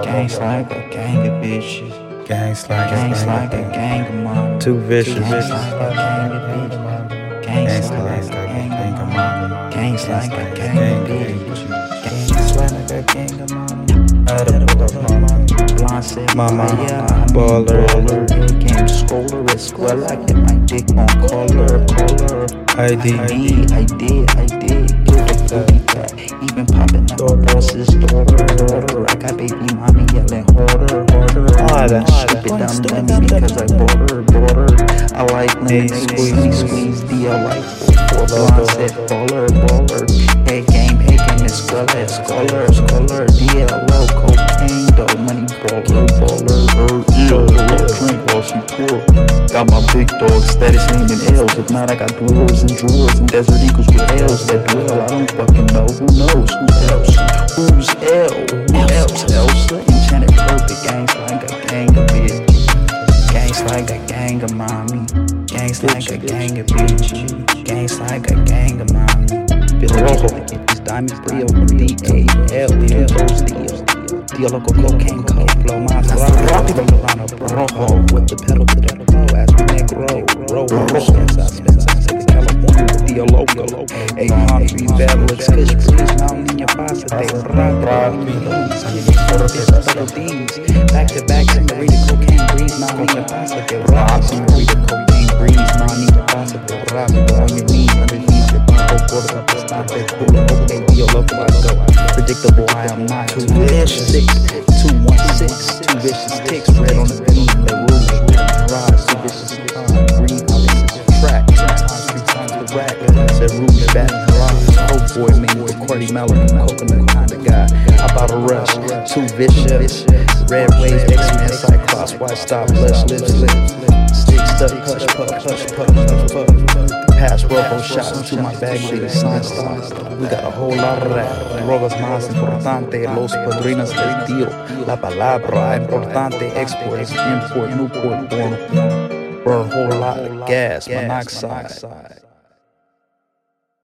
Gangs like a gang of bitches. Gangs like a gang of mama. Too vicious. Gangs like a gang of bitches. Gangs like a gang of mama. Gangs like a gang of bitches. Gangs like a gang of mama. Mama, baller. Game scholar is square like that. My dick on color. I did. Even popping up my boss's daughter. I got baby mommy yelling harder. Stupid dumb money because I bought her. I like niggas squeeze D. I like blonde said baller. Hey game is scholar. DLO cocaine though money baller. Drink while she poor. Got my big dog status naming L's. If not, I got brewers and drawers and desert eagles with L's that dwell. I don't fucking know. Who knows? Who's L? Who else? Enchanted perfect. Gangs like a gang of bitches. Gangs like a gang of mommy. Gangs like a gang of bitches. Gangs like a gang of mommy. Bitch, this diamond's real. DALL. The local cocaine coat, blow my throat. Roll on a broho with the pedal to the floor as my neck roll. Spence, California with the local. A palm tree battle, it's fish, please, mountain in your pasta. They rock, thieves. Back, senorita, cocaine breeze, mountain in your pasta. They rock, senorita, cocaine breeze, mountain in your pasta. They rock, on your knees, underneath your bottle, quarter up, it's not that cool. Okay, the local, I go. Predictable, I am not too vicious. 216, two vicious ticks. Red on the beam, they rule it. Rise, two vicious times. Green, I miss the track. 3 times the rack. Said rule me back. Oh boy, man, with Cardi Mallory, coconut kind of guy. How about a rush? Two vicious. Red waves, X-Men, Cyclops. Why stop? Let's live. Stuff, push, pass robo shots to my bag with the sign stars. We got a whole lot of that. Drogas más importante, los padrinos del tío. La palabra importante, export, import, Newport, burn. Burn a whole lot of gas, monoxide.